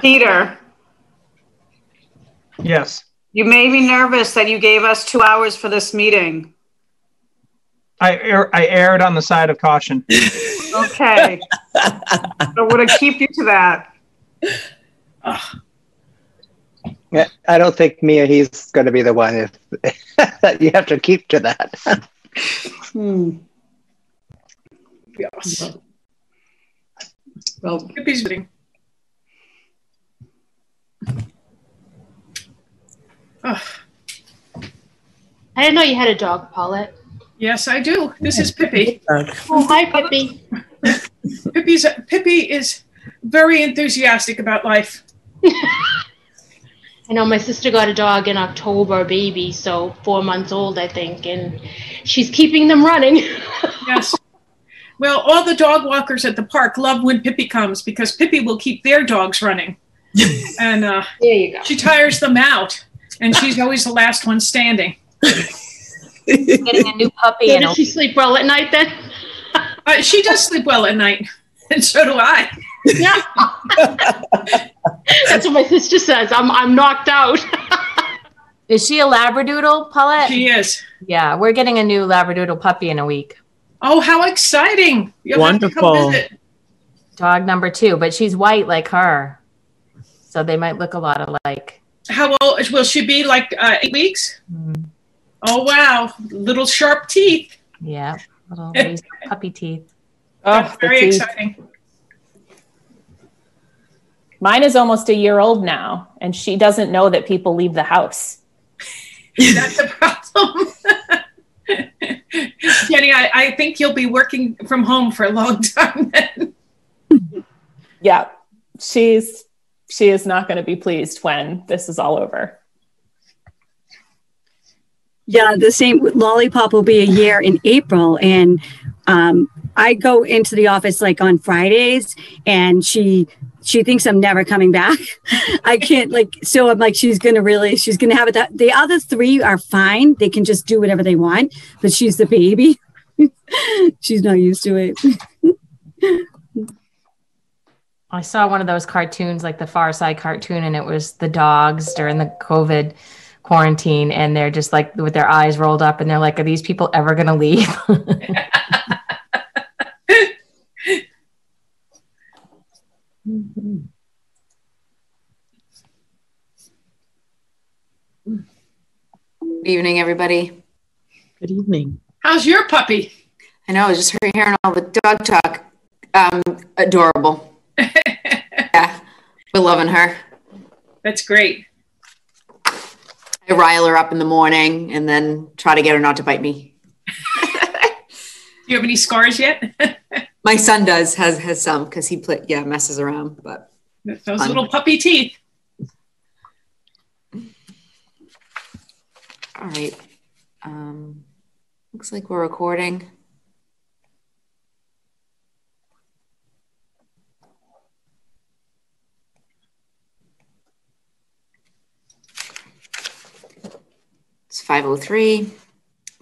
Peter. Yes. You made me nervous that you gave us 2 hours for this meeting. I erred on the side of caution. Okay. I want to keep you to that. Yeah, I don't think Mia, he's going to be the one if you have to keep to that. Hmm. Yes. Well, good evening. Oh. I didn't know you had a dog, Paulette. Yes, I do. This is Pippi. Oh, hi, Pippi. Pippi is very enthusiastic about life. I know my sister got a dog in October, baby, so 4 months old, I think, and she's keeping them running. Yes. Well, all the dog walkers at the park love when Pippi comes because Pippi will keep their dogs running. And there you go. She tires them out. And she's always the last one standing. Getting a new puppy. So does she sleep well at night then? She does sleep well at night. And so do I. Yeah. That's what my sister says. I'm knocked out. Is she a Labradoodle, Paulette? She is. Yeah, we're getting a new Labradoodle puppy in a week. Oh, how exciting. You'll wonderful. Have to come visit. Dog number 2, but she's white like her. So they might look a lot alike. How old will she be? Like 8 weeks? Mm. Oh, wow. Little sharp teeth. Yeah. Little puppy teeth. That's very exciting. Mine is almost a year old now, and she doesn't know that people leave the house. That's a problem. Jenny, I think you'll be working from home for a long time then. Yeah. She is not going to be pleased when this is all over. Yeah, the same. Lollipop will be a year in April. And I go into the office like on Fridays and she thinks I'm never coming back. I can't like, so I'm like, she's going to have it. That, the other 3 are fine. They can just do whatever they want, but she's the baby. She's not used to it. I saw one of those cartoons, like the Far Side cartoon, and it was the dogs during the COVID quarantine. And they're just like with their eyes rolled up and they're like, are these people ever going to leave? Mm-hmm. Good evening, everybody. Good evening. How's your puppy? I know, I was just hearing all the dog talk. Adorable. Yeah, we're loving her. That's great. I rile her up in the morning and then try to get her not to bite me. Do you have any scars yet? My son does has some because he messes around, but those fun. Little puppy teeth. All right. Looks like we're recording. It's 5:03.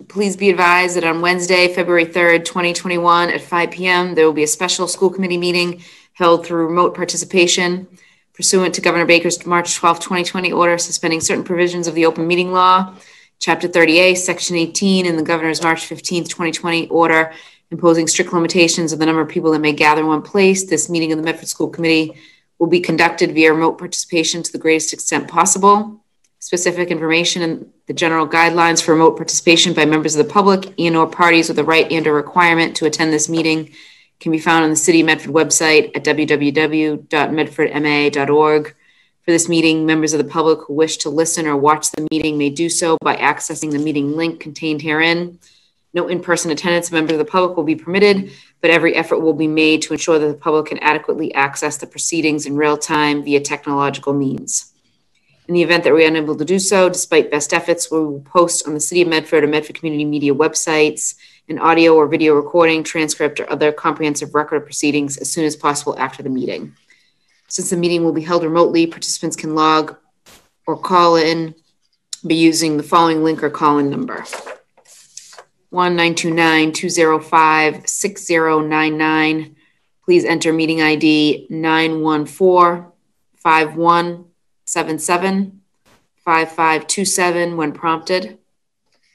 Please be advised that on Wednesday, February 3rd, 2021 at 5 p.m., there will be a special school committee meeting held through remote participation pursuant to Governor Baker's March 12, 2020 order suspending certain provisions of the open meeting law, Chapter 30A, Section 18, and the Governor's March 15, 2020 order imposing strict limitations on the number of people that may gather in one place. This meeting of the Medford School Committee will be conducted via remote participation to the greatest extent possible. Specific information and the general guidelines for remote participation by members of the public and/or parties with the right and/or requirement to attend this meeting can be found on the City of Medford website at www.medfordma.org. For this meeting, members of the public who wish to listen or watch the meeting may do so by accessing the meeting link contained herein. No in-person attendance of members of the public will be permitted, but every effort will be made to ensure that the public can adequately access the proceedings in real time via technological means. In the event that we are unable to do so, despite best efforts, we will post on the City of Medford or Medford Community Media websites an audio or video recording, transcript, or other comprehensive record of proceedings as soon as possible after the meeting. Since the meeting will be held remotely, participants can log or call in by using the following link or call-in number. 1-929-205-6099. Please enter meeting ID 914. 5177, 5527 when prompted.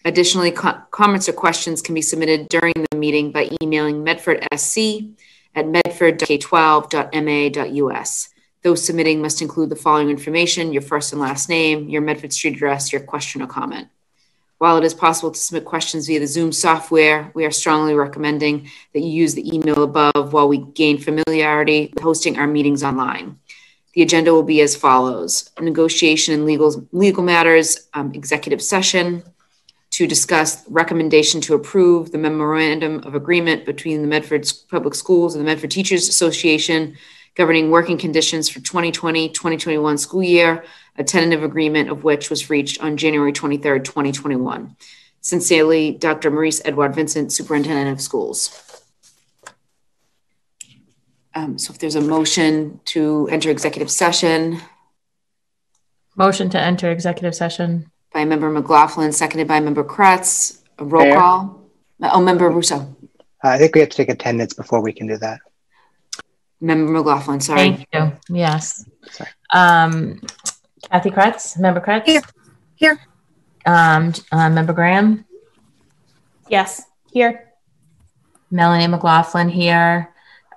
Additionally, comments or questions can be submitted during the meeting by emailing medfordsc@medford-k12.ma.us. Those submitting must include the following information: your first and last name, your Medford Street address, your question or comment. While it is possible to submit questions via the Zoom software, we are strongly recommending that you use the email above while we gain familiarity with hosting our meetings online. The agenda will be as follows: negotiation and legal matters, executive session to discuss recommendation to approve the memorandum of agreement between the Medford Public Schools and the Medford Teachers Association governing working conditions for 2020-2021 school year, a tentative agreement of which was reached on January 23rd, 2021. Sincerely, Dr. Maurice Edouard-Vincent, Superintendent of Schools. So if there's a motion to enter executive session. Motion to enter executive session. By Member McLaughlin, seconded by Member Kretz. A roll Mayor. Call. Oh, Member Russo. I think we have to take attendance before we can do that. Member McLaughlin, sorry. Thank you. Yes. Sorry. Kathy Kretz, Member Kretz. Here. Here. Member Graham. Yes. Here. Melanie McLaughlin here.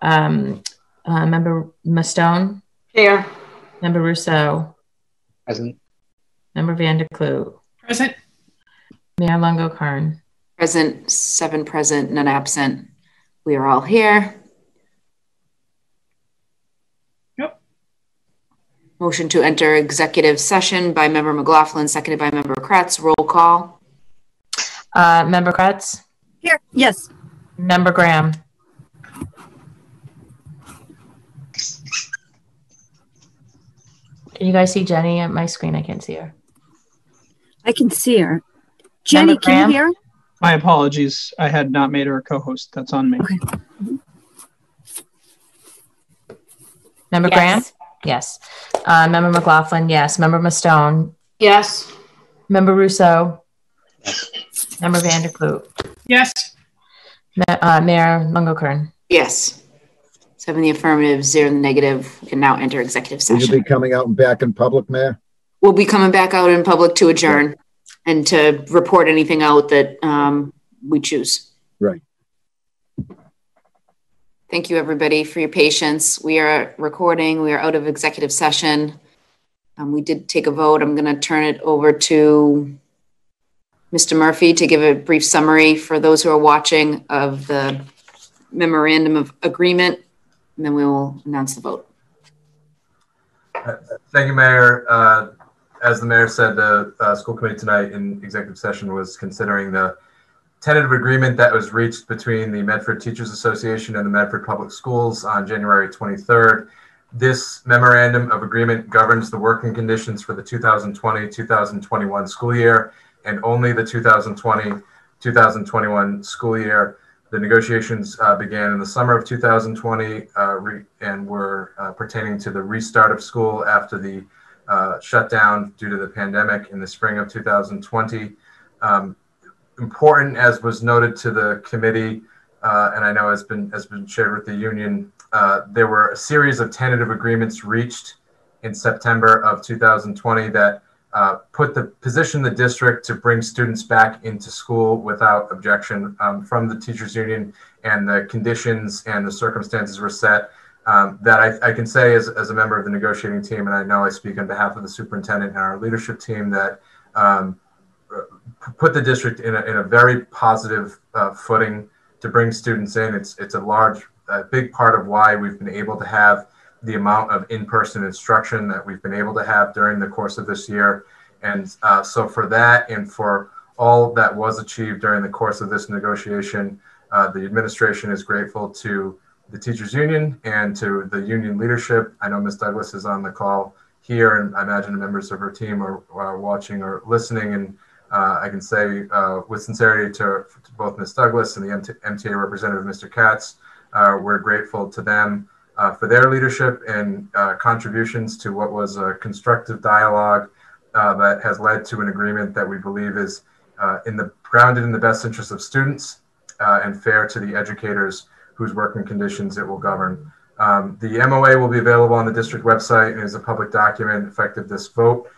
Member Mastone. Here. Member Russo. Present. Member Vanderclue. Present. Mayor Lungo-Koehn. Present. 7 present, none absent. We are all here. Motion to enter executive session by Member McLaughlin, seconded by Member Kretz. Roll call. Member Kretz? Here. Yes. Member Graham? Can you guys see Jenny at my screen? I can't see her. I can see her. Jenny, can you hear? My apologies. I had not made her a co-host. That's on me. Okay. Member Graham? Yes. Member McLaughlin, yes. Member Mastone? Yes. Member Russo? Yes. Member Vanderclue? Yes. Mayor Lungo-Koehn? Yes. 7 in the affirmative, 0 in the negative. We can now enter executive session. Will you be coming out and back in public, Mayor? We'll be coming back out in public to adjourn and to report anything out that we choose. Right. Thank you, everybody, for your patience. We are recording. We are out of executive session. We did take a vote. I'm going to turn it over to Mr. Murphy to give a brief summary for those who are watching of the memorandum of agreement, and then we will announce the vote. Thank you, Mayor. As the Mayor said, the school committee tonight in executive session was considering the tentative agreement that was reached between the Medford Teachers Association and the Medford Public Schools on January 23rd. This memorandum of agreement governs the working conditions for the 2020-2021 school year and only the 2020-2021 school year. The negotiations began in the summer of 2020 and were pertaining to the restart of school after the shutdown due to the pandemic in the spring of 2020. Important, as was noted to the committee, and I know has been shared with the union, there were a series of tentative agreements reached in September of 2020 that positioned the district to bring students back into school without objection from the teachers union, and the conditions and the circumstances were set that I can say as a member of the negotiating team, and I know I speak on behalf of the superintendent and our leadership team, that put the district in a very positive footing to bring students in. It's a big part of why we've been able to have the amount of in-person instruction that we've been able to have during the course of this year. And so for that and for all that was achieved during the course of this negotiation, the administration is grateful to the teachers union and to the union leadership. I know Ms. Douglas is on the call here, and I imagine members of her team are watching or listening, and I can say with sincerity to both Ms. Douglas and the MTA representative, Mr. Katz, we're grateful to them for their leadership and contributions to what was a constructive dialogue that has led to an agreement that we believe is grounded in the best interest of students and fair to the educators whose working conditions it will govern. The MOA will be available on the district website and is a public document effective this vote.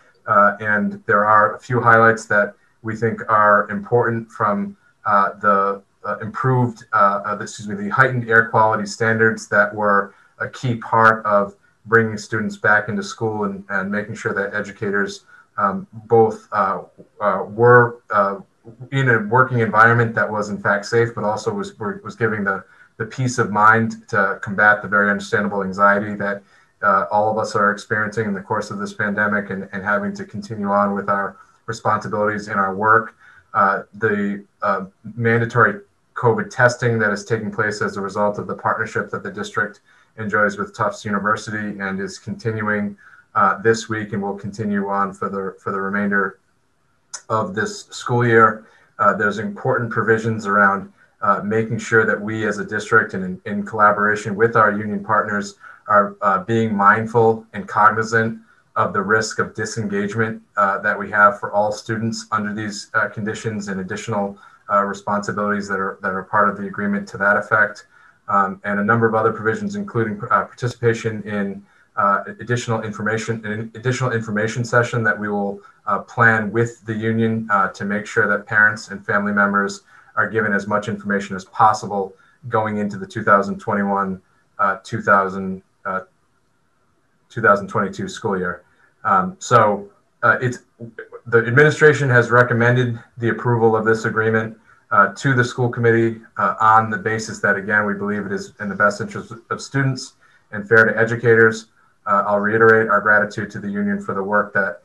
And there are a few highlights that we think are important from the heightened air quality standards that were a key part of bringing students back into school and making sure that educators both were in a working environment that was in fact safe, but also was giving the peace of mind to combat the very understandable anxiety that all of us are experiencing in the course of this pandemic and having to continue on with our responsibilities in our work. The mandatory COVID testing that is taking place as a result of the partnership that the district enjoys with Tufts University and is continuing this week and will continue on for the remainder of this school year. There's important provisions around making sure that we as a district and in collaboration with our union partners are being mindful and cognizant of the risk of disengagement that we have for all students under these conditions and additional responsibilities that are part of the agreement to that effect. And a number of other provisions, including participation in an additional information session that we will plan with the union to make sure that parents and family members are given as much information as possible going into the 2021-2022 school year. The administration has recommended the approval of this agreement to the school committee on the basis that, again, we believe it is in the best interest of students and fair to educators. I'll reiterate our gratitude to the union for the work that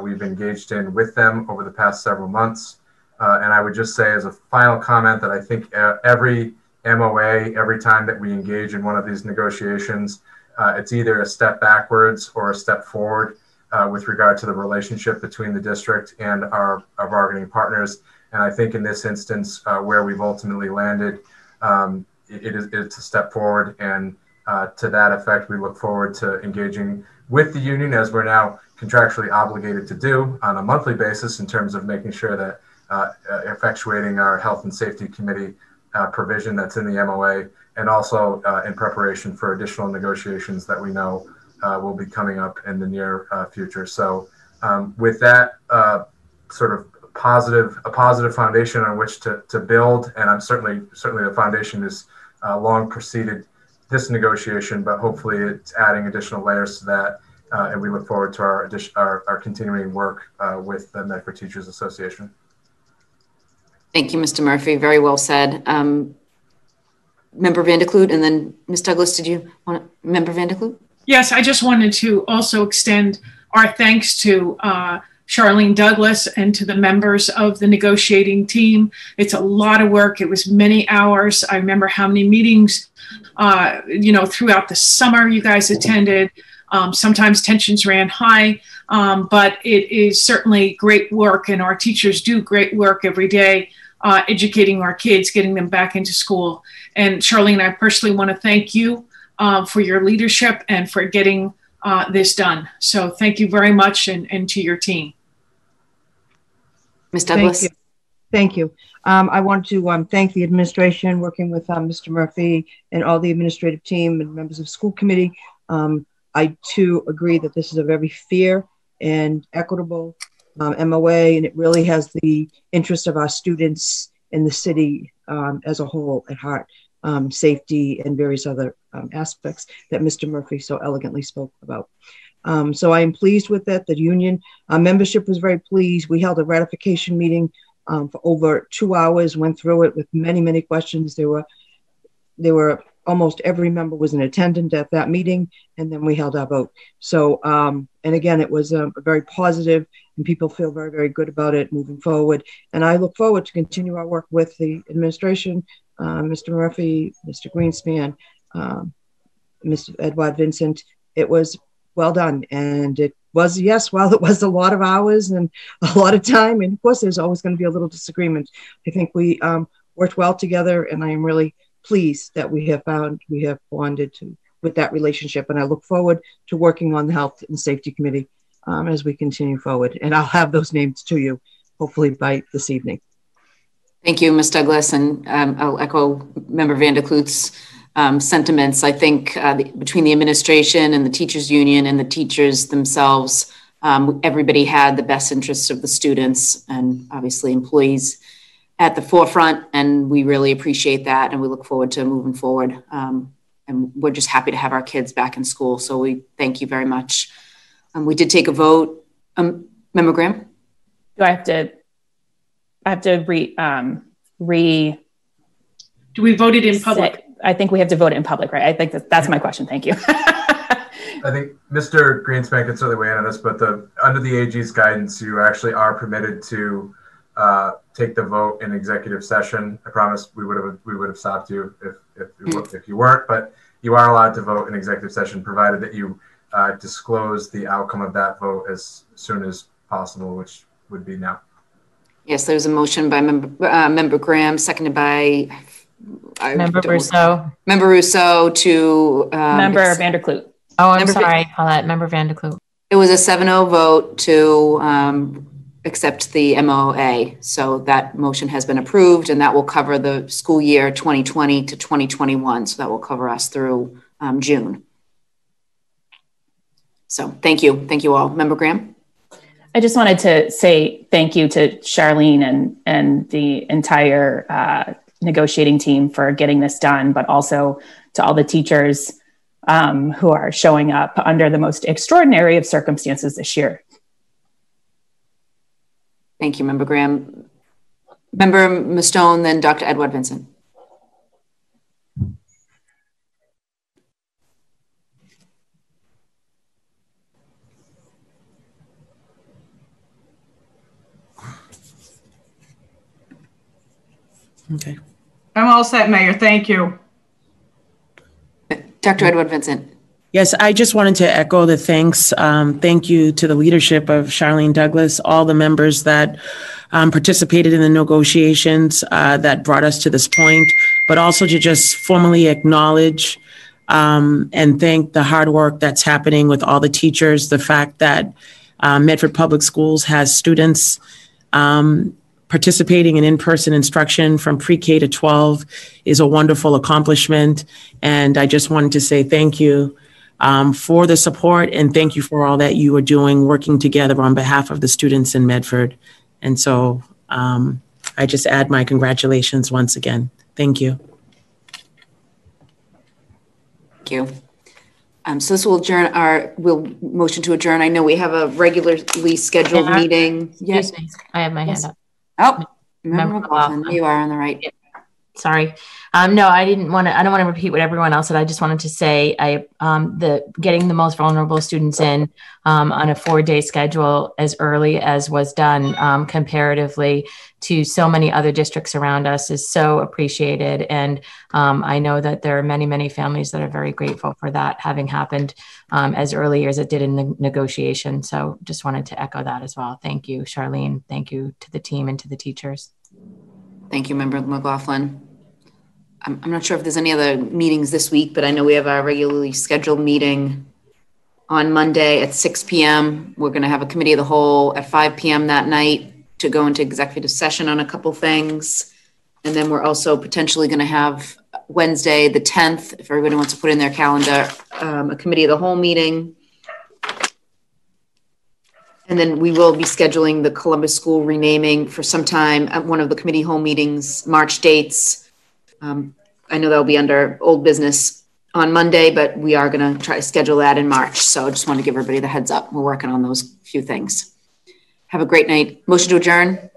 we've engaged in with them over the past several months. And I would just say as a final comment that I think every MOA, every time that we engage in one of these negotiations, it's either a step backwards or a step forward with regard to the relationship between the district and our bargaining partners. And I think in this instance, where we've ultimately landed, it's a step forward. And to that effect, we look forward to engaging with the union, as we're now contractually obligated to do on a monthly basis, in terms of making sure that effectuating our health and safety committee provision that's in the MOA, and also in preparation for additional negotiations that we know will be coming up in the near future. So with that sort of a positive foundation on which to build. And I'm certainly the foundation has long preceded this negotiation, but hopefully it's adding additional layers to that. And we look forward to our continuing work with the Medford Teachers Association. Thank you, Mr. Murphy. Very well said. Member Vandekloot, and then Ms. Douglas, did you want to, Member Vandekloot? Yes, I just wanted to also extend our thanks to Charlene Douglas and to the members of the negotiating team. It's a lot of work. It was many hours. I remember how many meetings, throughout the summer you guys attended. Sometimes tensions ran high, but it is certainly great work, and our teachers do great work every day educating our kids, getting them back into school. And Charlene, I personally want to thank you for your leadership and for getting this done. So thank you very much, and to your team. Ms. Douglas. Thank you. I want to thank the administration, working with Mr. Murphy and all the administrative team and members of school committee. I too agree that this is a very fair and equitable MOA, and it really has the interest of our students in the city as a whole at heart. Safety and various other aspects that Mr. Murphy so elegantly spoke about. So I am pleased with that. The union membership was very pleased. We held a ratification meeting for over 2 hours, went through it with many, many questions. There were almost every member was in attendance at that meeting, and then we held our vote. So, and again, it was very positive, and people feel very, very good about it moving forward. And I look forward to continue our work with the administration, Mr. Murphy, Mr. Greenspan, Mr. Edouard-Vincent. It was well done. And it was, yes, while it was a lot of hours and a lot of time, and of course, there's always going to be a little disagreement, I think we worked well together, and I am really pleased that we have bonded with that relationship. And I look forward to working on the Health and Safety Committee as we continue forward. And I'll have those names to you, hopefully by this evening. Thank you, Ms. Douglas, and I'll echo Member Vandekloot's sentiments, I think, between the administration and the teachers union and the teachers themselves. Everybody had the best interests of the students and obviously employees at the forefront, and we really appreciate that, and we look forward to moving forward. And we're just happy to have our kids back in school, so we thank you very much. We did take a vote. Member Graham? Do I have to? I have to Do we vote it in public? I think we have to vote it in public, right? I think that's my question. Thank you. I think Mr. Greenspan can certainly weigh in on this, but under the AG's guidance, you actually are permitted to take the vote in executive session. I promise we would have stopped you if you weren't, but you are allowed to vote in executive session, provided that you disclose the outcome of that vote as soon as possible, which would be now. Yes, there was a motion by Member Graham, seconded by Member Russo to Member Vanderklut. Oh, I'm sorry, Paulette. Member Vanderklut. It was a 7-0 vote to accept the MOA. So that motion has been approved, and that will cover the school year 2020 to 2021. So that will cover us through June. So thank you. Thank you all. Member Graham? I just wanted to say thank you to Charlene and the entire negotiating team for getting this done, but also to all the teachers who are showing up under the most extraordinary of circumstances this year. Thank you, Member Graham. Member Mastone, then Dr. Edouard-Vincent. Okay. I'm all set, Mayor. Thank you. Dr. Edouard-Vincent. Yes, I just wanted to echo the thanks. Thank you to the leadership of Charlene Douglas, all the members that participated in the negotiations that brought us to this point, but also to just formally acknowledge and thank the hard work that's happening with all the teachers, the fact that Medford Public Schools has students participating in in-person instruction from pre-K to 12 is a wonderful accomplishment. And I just wanted to say thank you for the support, and thank you for all that you are doing, working together on behalf of the students in Medford. And so I just add my congratulations once again. Thank you. Thank you. So this will adjourn we'll motion to adjourn. I know we have a regularly scheduled meeting. Yes. Excuse me. I have my hand up. Oh, remember you are on the right. Sorry. No, I don't want to repeat what everyone else said. I just wanted to say getting the most vulnerable students in on a 4-day schedule as early as was done comparatively to so many other districts around us is so appreciated. And I know that there are many, many families that are very grateful for that having happened as early as it did in the negotiation. So just wanted to echo that as well. Thank you, Charlene. Thank you to the team and to the teachers. Thank you, Member McLaughlin. I'm not sure if there's any other meetings this week, but I know we have our regularly scheduled meeting on Monday at 6 p.m. We're going to have a committee of the whole at 5 p.m. that night to go into executive session on a couple things. And then we're also potentially going to have Wednesday the 10th, if everybody wants to put in their calendar, a committee of the whole meeting. And then we will be scheduling the Columbus School renaming for some time at one of the committee home meetings, March dates. I know that'll be under old business on Monday, but we are gonna try to schedule that in March. So I just want to give everybody the heads up. We're working on those few things. Have a great night. Motion to adjourn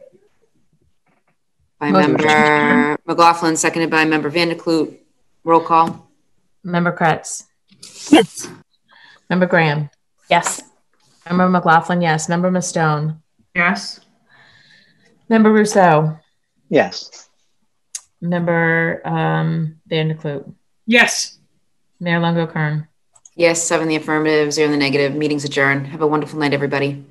by Member McLaughlin, seconded by Member Vanderklut. Roll call. Member Kretz. Yes. Member Graham. Yes. Member McLaughlin, yes. Member Mastone. Yes. Member Rousseau. Yes. Member Vanderklut. Yes. Mayor Lungo-Koehn. Yes, 7 in the affirmative, 0 in the negative. Meeting's adjourned. Have a wonderful night, everybody.